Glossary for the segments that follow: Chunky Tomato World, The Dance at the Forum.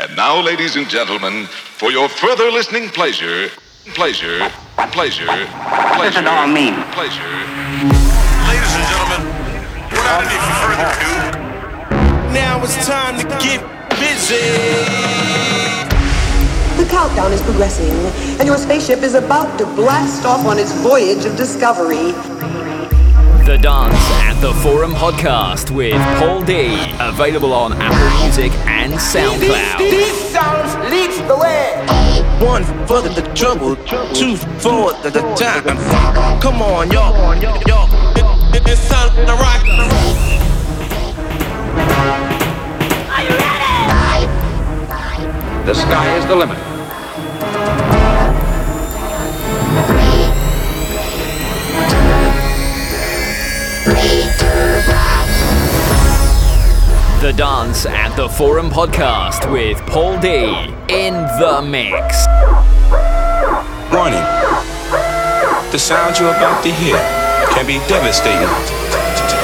And now, ladies and gentlemen, for your further listening pleasure. Does it all mean? Pleasure. Ladies and gentlemen, without any further ado, now it's time to get busy. The countdown is progressing, and your spaceship is about to blast off on its voyage of discovery. The Dance at the Forum podcast with Paul D. Available on Apple Music and SoundCloud. These songs leads the way. One for the trouble, two for the time. Come on, y'all. It's time to rock. Are you ready? The sky is the limit. The Dance at the Forum podcast with Paul D in the mix. Warning. The sound you're about to hear can be devastating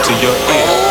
to your ear. Oh,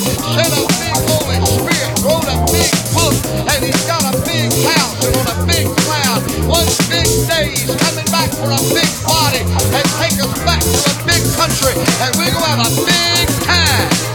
Shed a big Holy Spirit, wrote a big book, and he's got a big house and on a big cloud. One big day he's coming back for a big body and take us back to a big country, and we're gonna have a big time.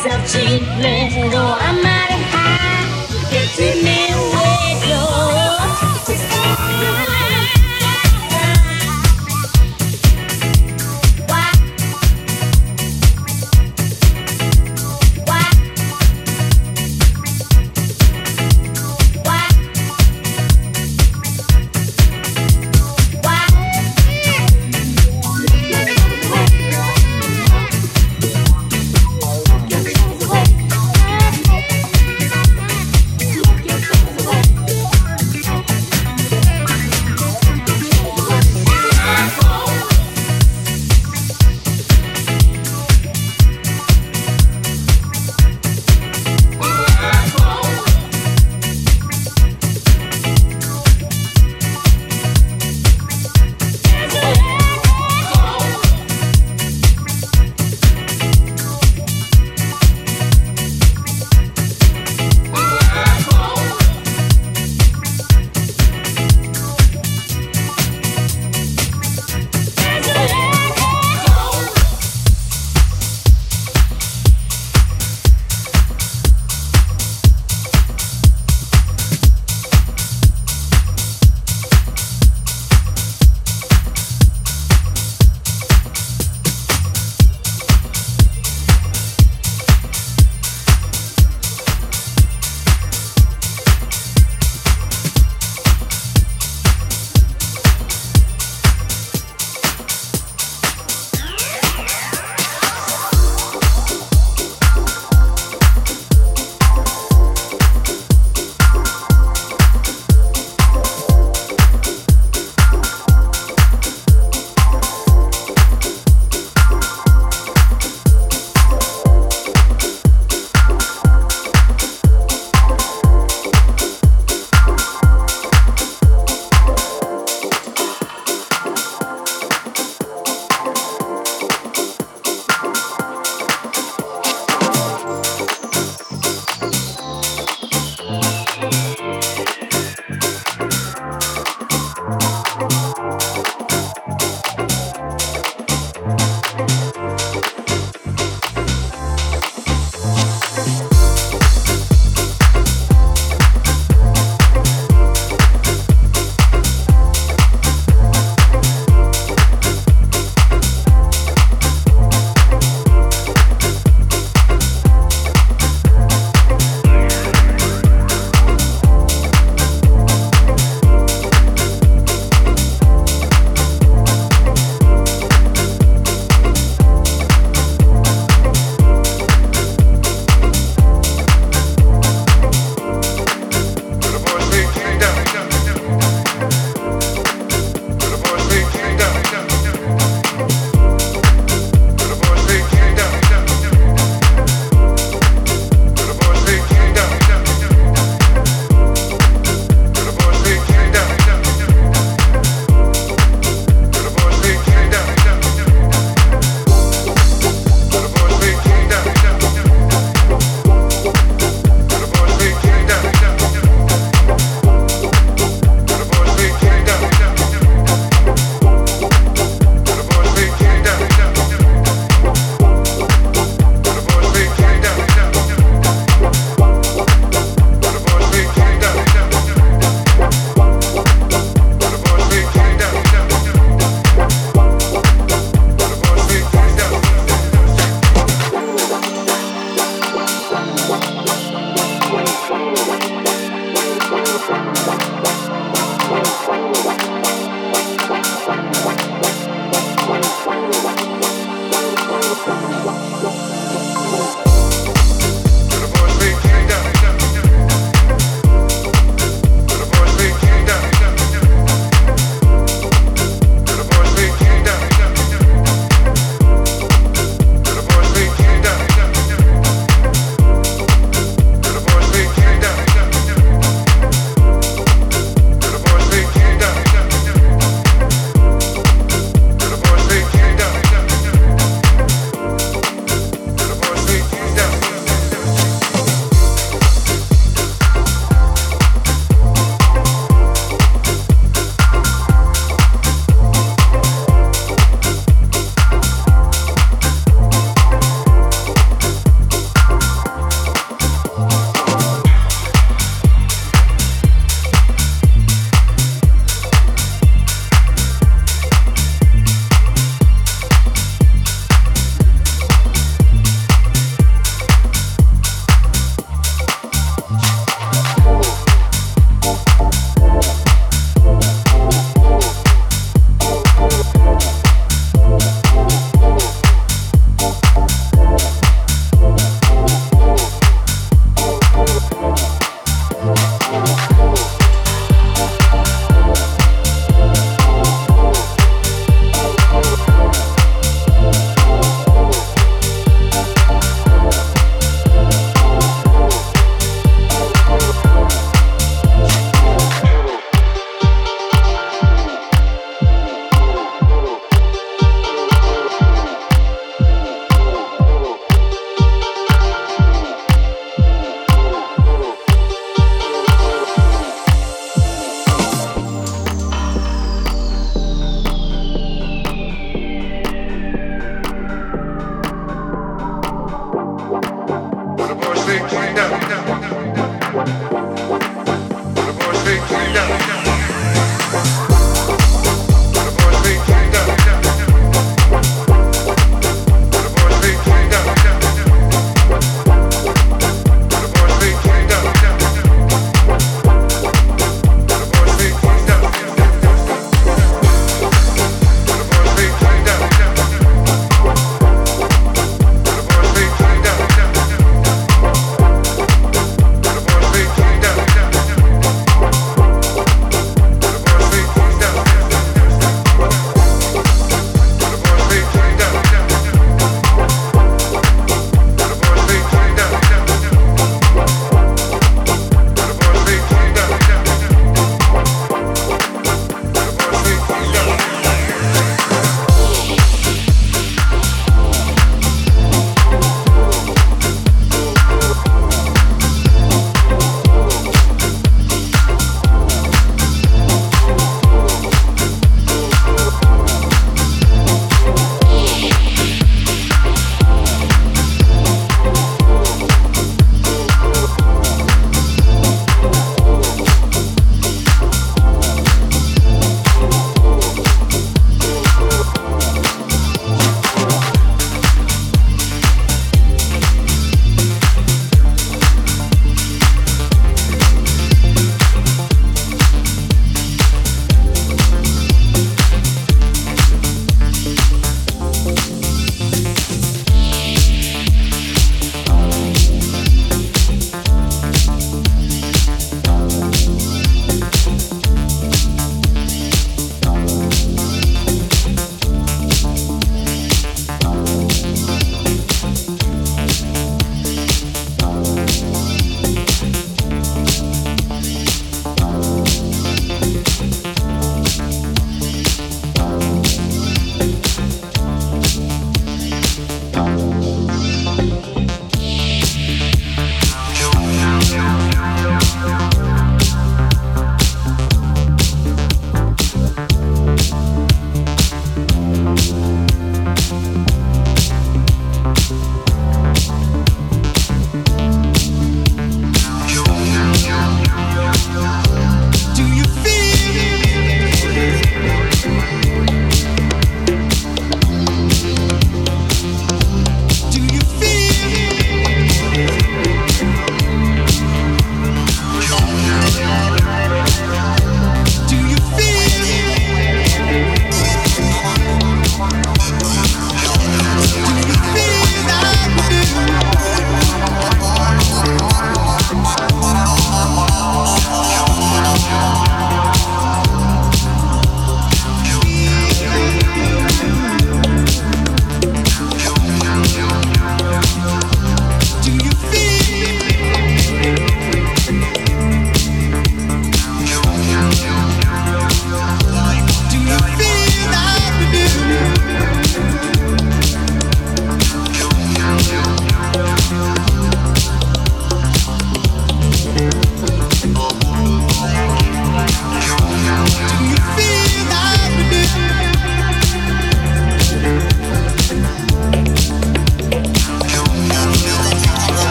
I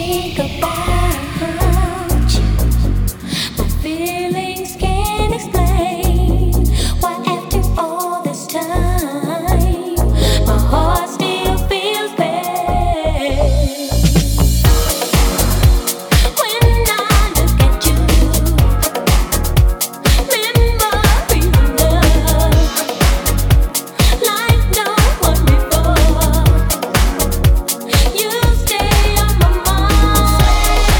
think about you. My feelings can't explain why after all this time my heart still feels pain. When I look at you, memory love like no one before. You stay on my mind.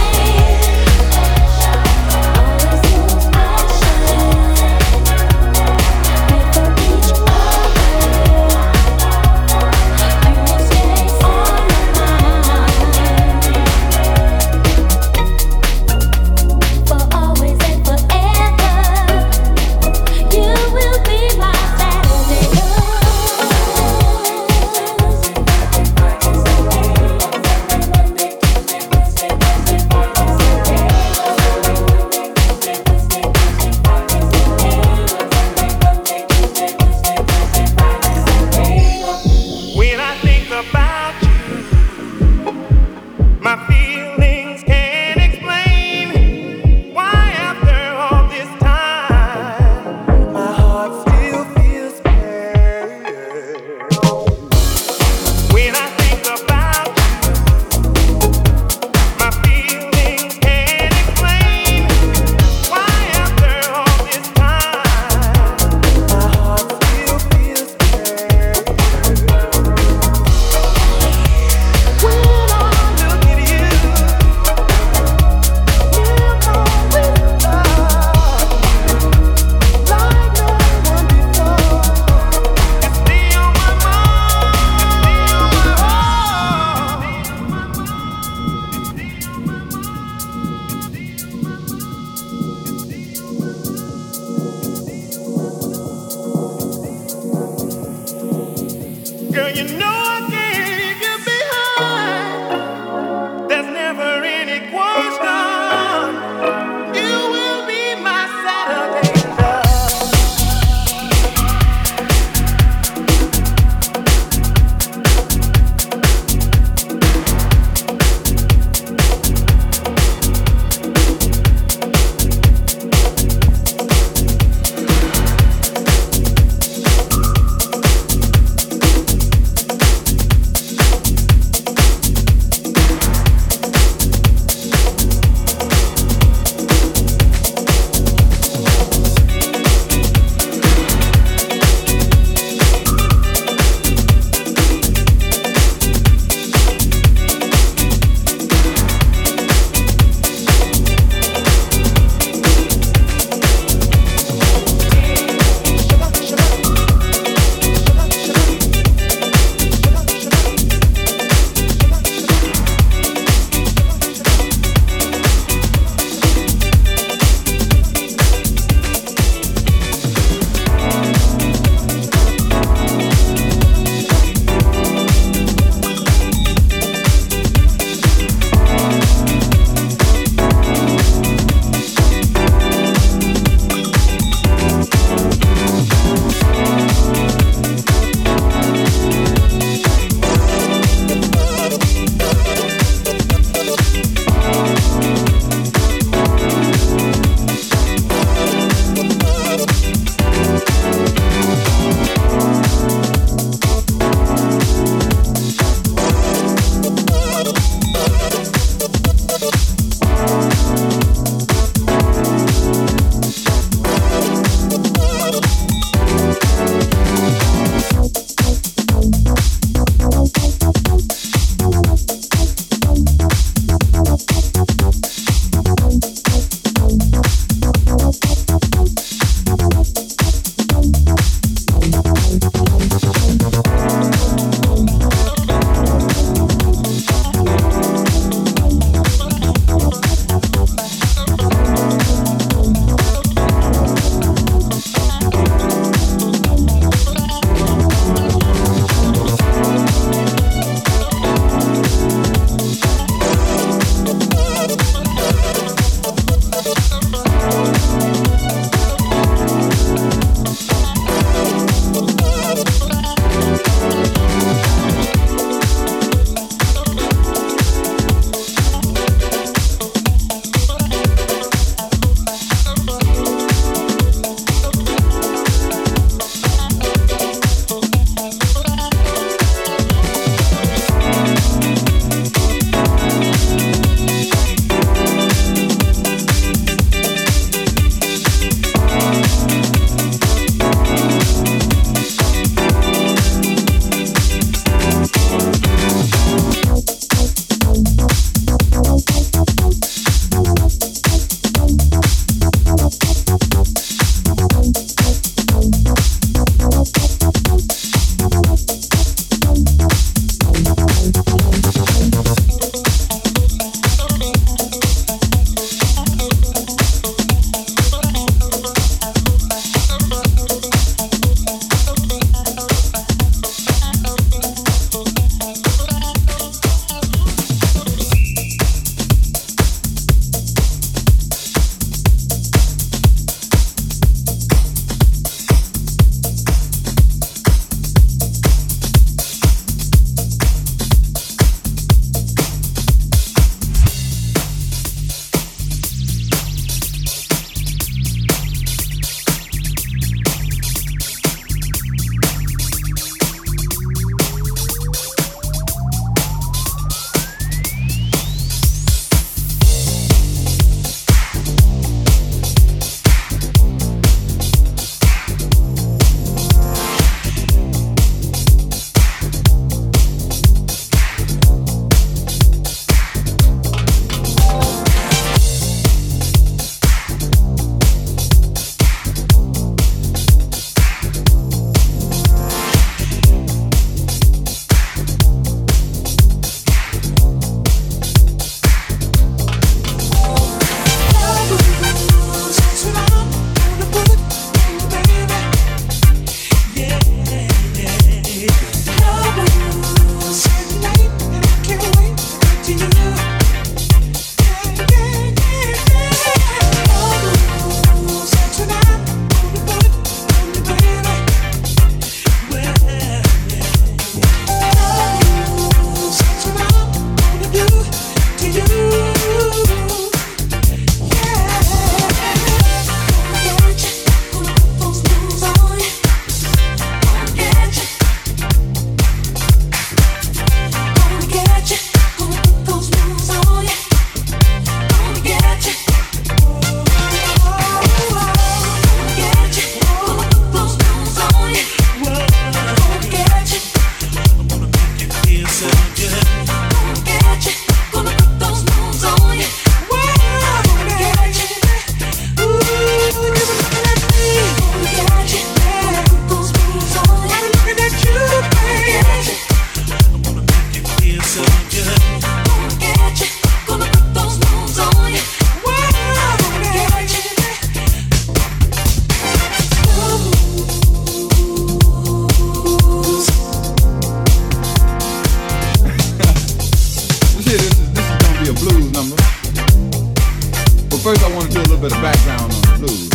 first I want to do a little bit of background on the blues,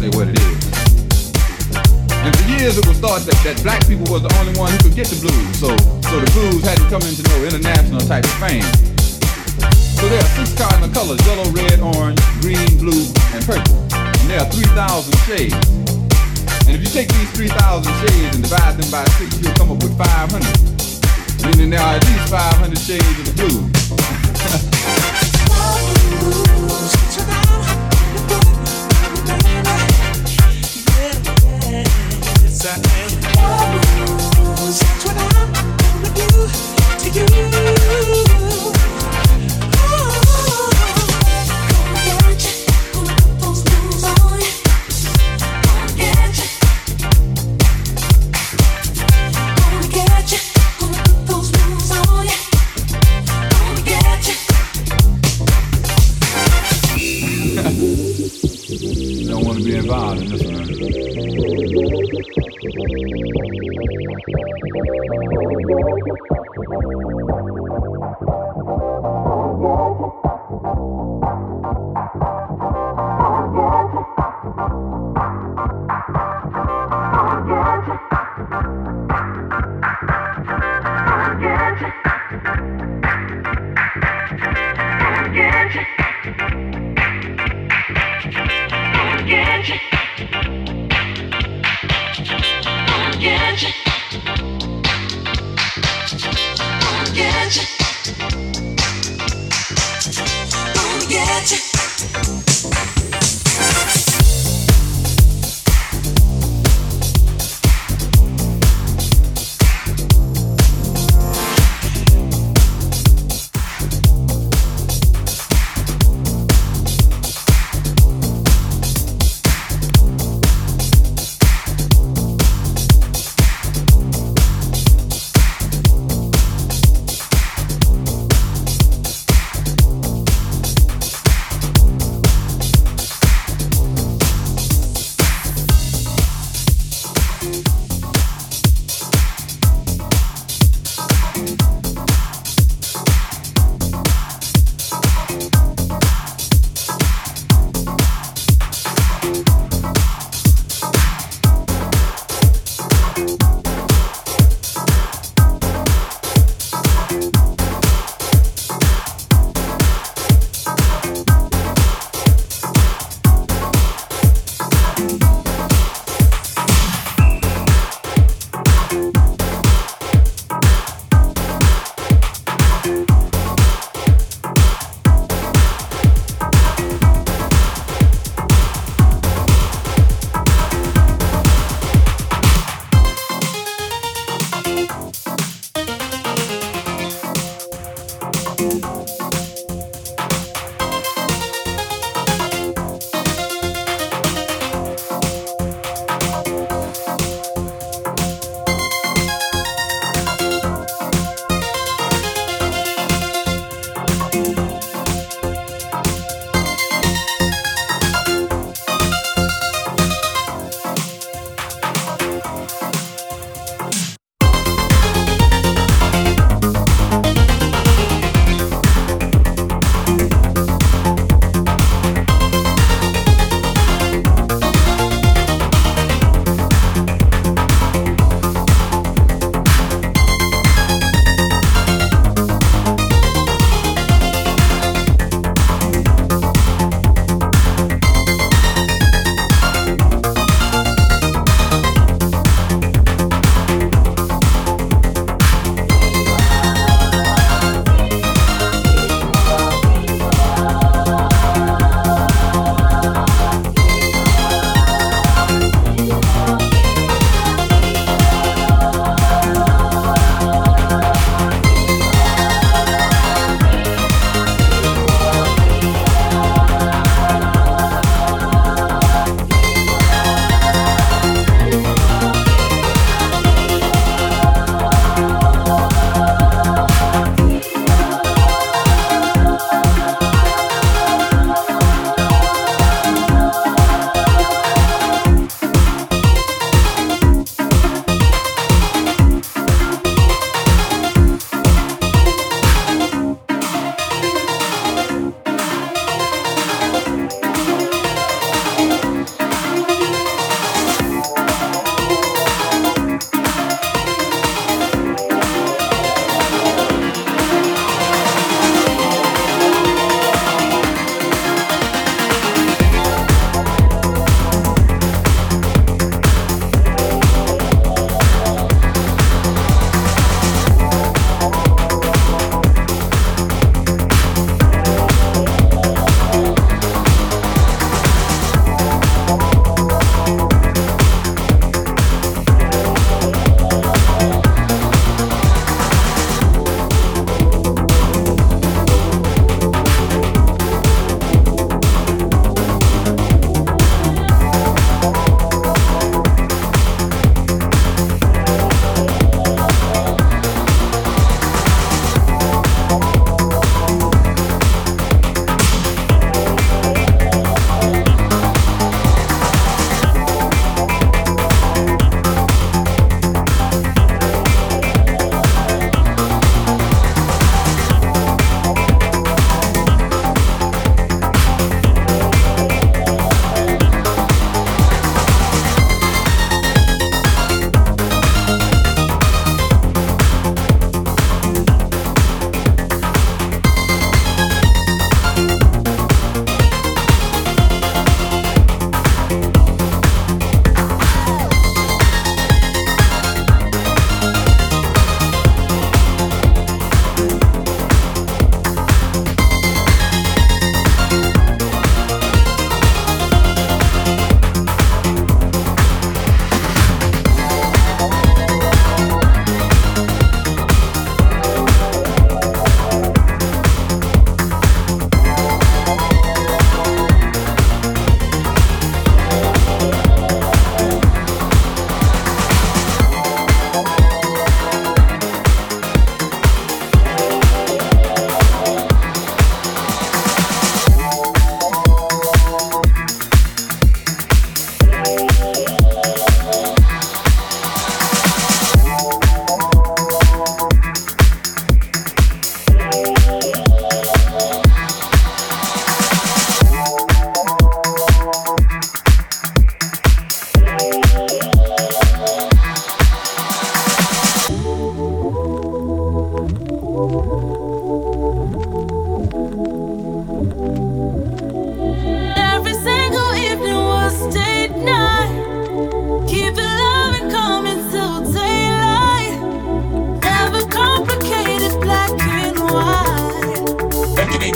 say what it is. And for years it was thought that black people was the only one who could get the blues, so the blues hadn't come into no international type of fame. So there are 6 cardinal colors: yellow, red, orange, green, blue, and purple. And there are 3,000 shades. And if you take these 3,000 shades and divide them by 6, you'll come up with 500. Meaning there are at least 500 shades of the blues.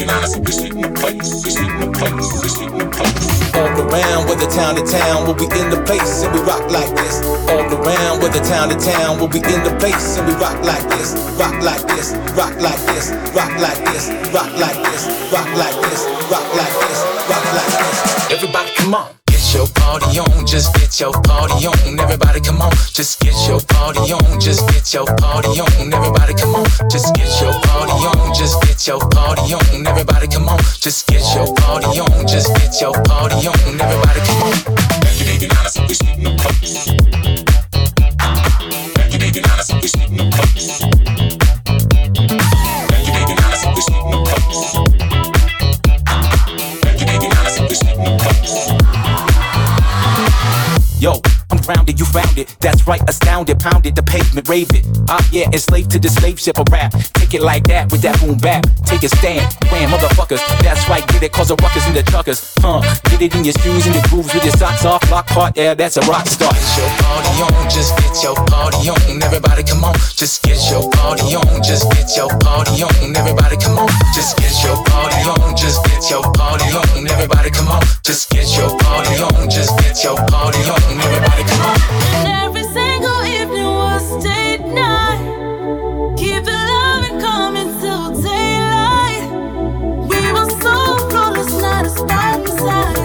All around, whether town to town, we'll be in the place and we rock like this. All around, whether town to town, we'll be in the place and we rock like this. Rock like this, rock like this, rock like this, rock like this, rock like this, rock like this, rock like this. Everybody come on. Your party on, just get your party on. Everybody come on, just get your party on. Just get your party on. Everybody come on, just get your party on. Just get your party on. Everybody come on, just get your party on. Just get your party on. Everybody come on. Yo, I'm grounded, you found it. That's right, astounded, pounded the pavement, rave it. Yeah, enslaved to the slave ship of rap. Take it like that with that boom bap. Take a stand, wham, motherfuckers. That's right, get it, cause the ruckus in the truckers. Get it in your shoes and your grooves with your socks off. Lock part, yeah, that's a rock star. Get your party on, just get your party on. Everybody come on, just get your party on. Just get your party on. Everybody come on, just get your party on. Just get your party on. Everybody come on, just get your party on. Just get your party on. Everybody come on. And every single evening was date night. Keep the loving coming till daylight. We were so flawless, not a spot inside.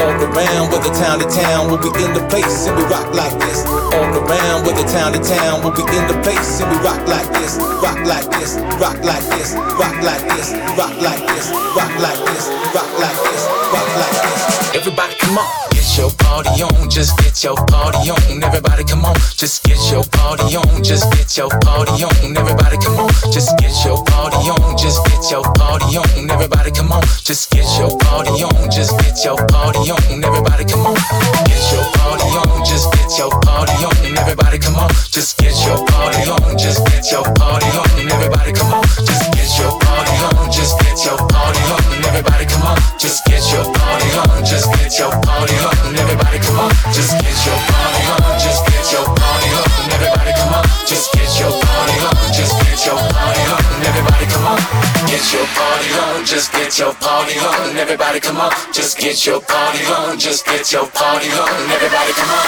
All around, whether town to town, we'll be in the place and we rock like this. All around, whether town to town, we'll be in the place and we rock like this. Rock like this, rock like this, rock like this, rock like this, rock like this, rock like this, rock like this. Everybody come on. Get your party on, just get your party on. Everybody come on, just get your party on. Just get your party on. Everybody come on, just get your party on. Just get your party on. Everybody come on, just get your party on. Just get your party on. Everybody come on, get your party on. Just get your party on. Everybody come on, just get your party on. Just get your party on. Everybody come on, just get your party on. Just get your party on. Everybody come on, just get your party on. Just get your party on. Everybody come on, just get your party on, just get your party on. Everybody come on, just get your party on, just get your party on. Everybody come on, get your party on, just get your party on. Everybody come on, just get your party on, just get your party on. Everybody come on.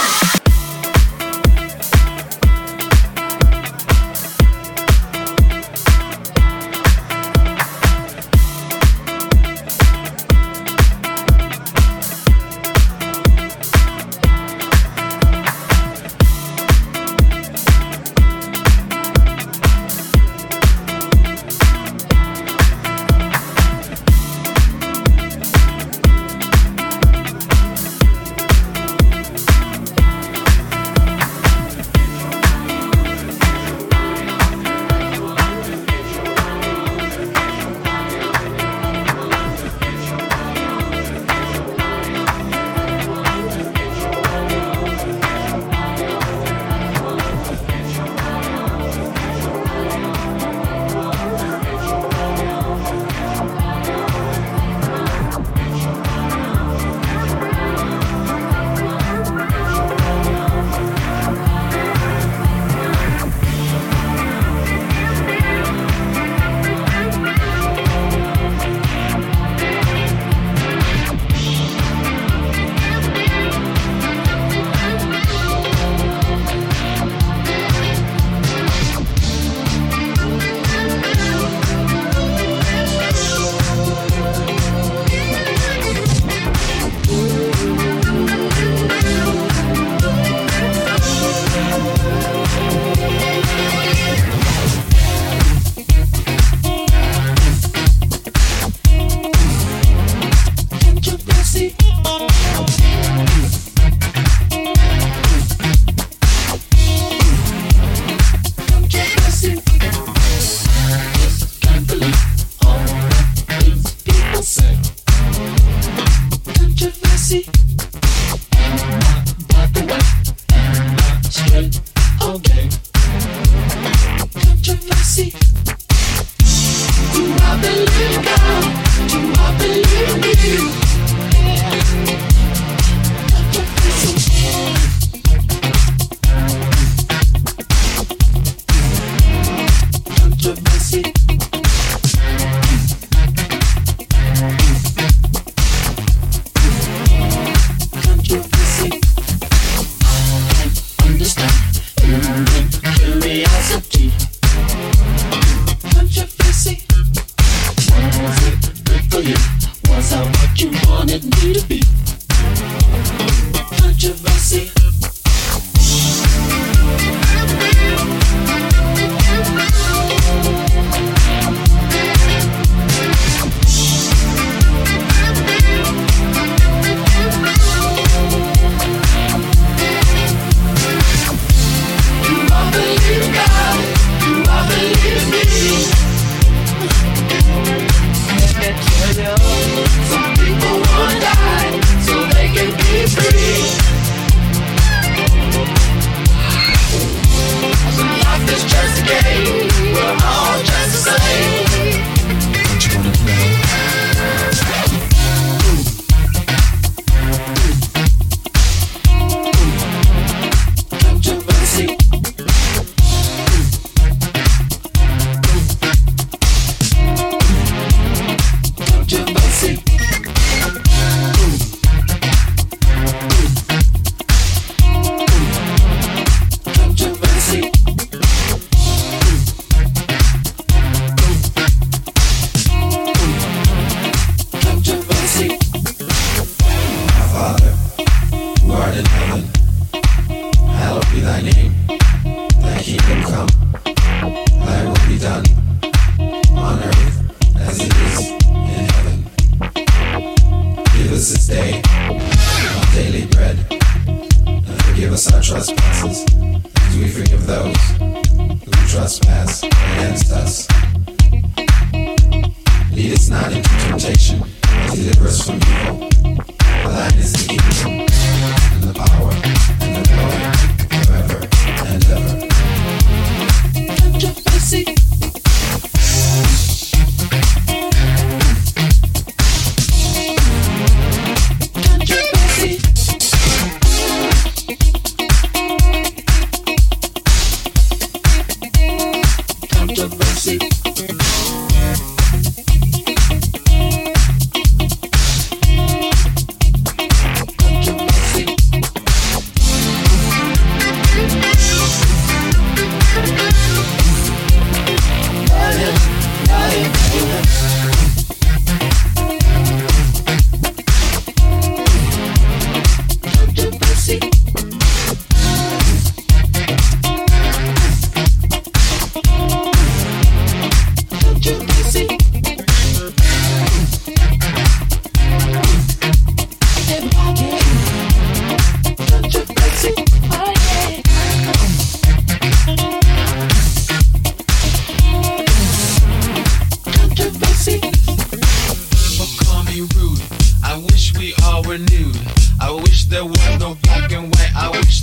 I wish there was no black and white. I wish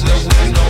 there was no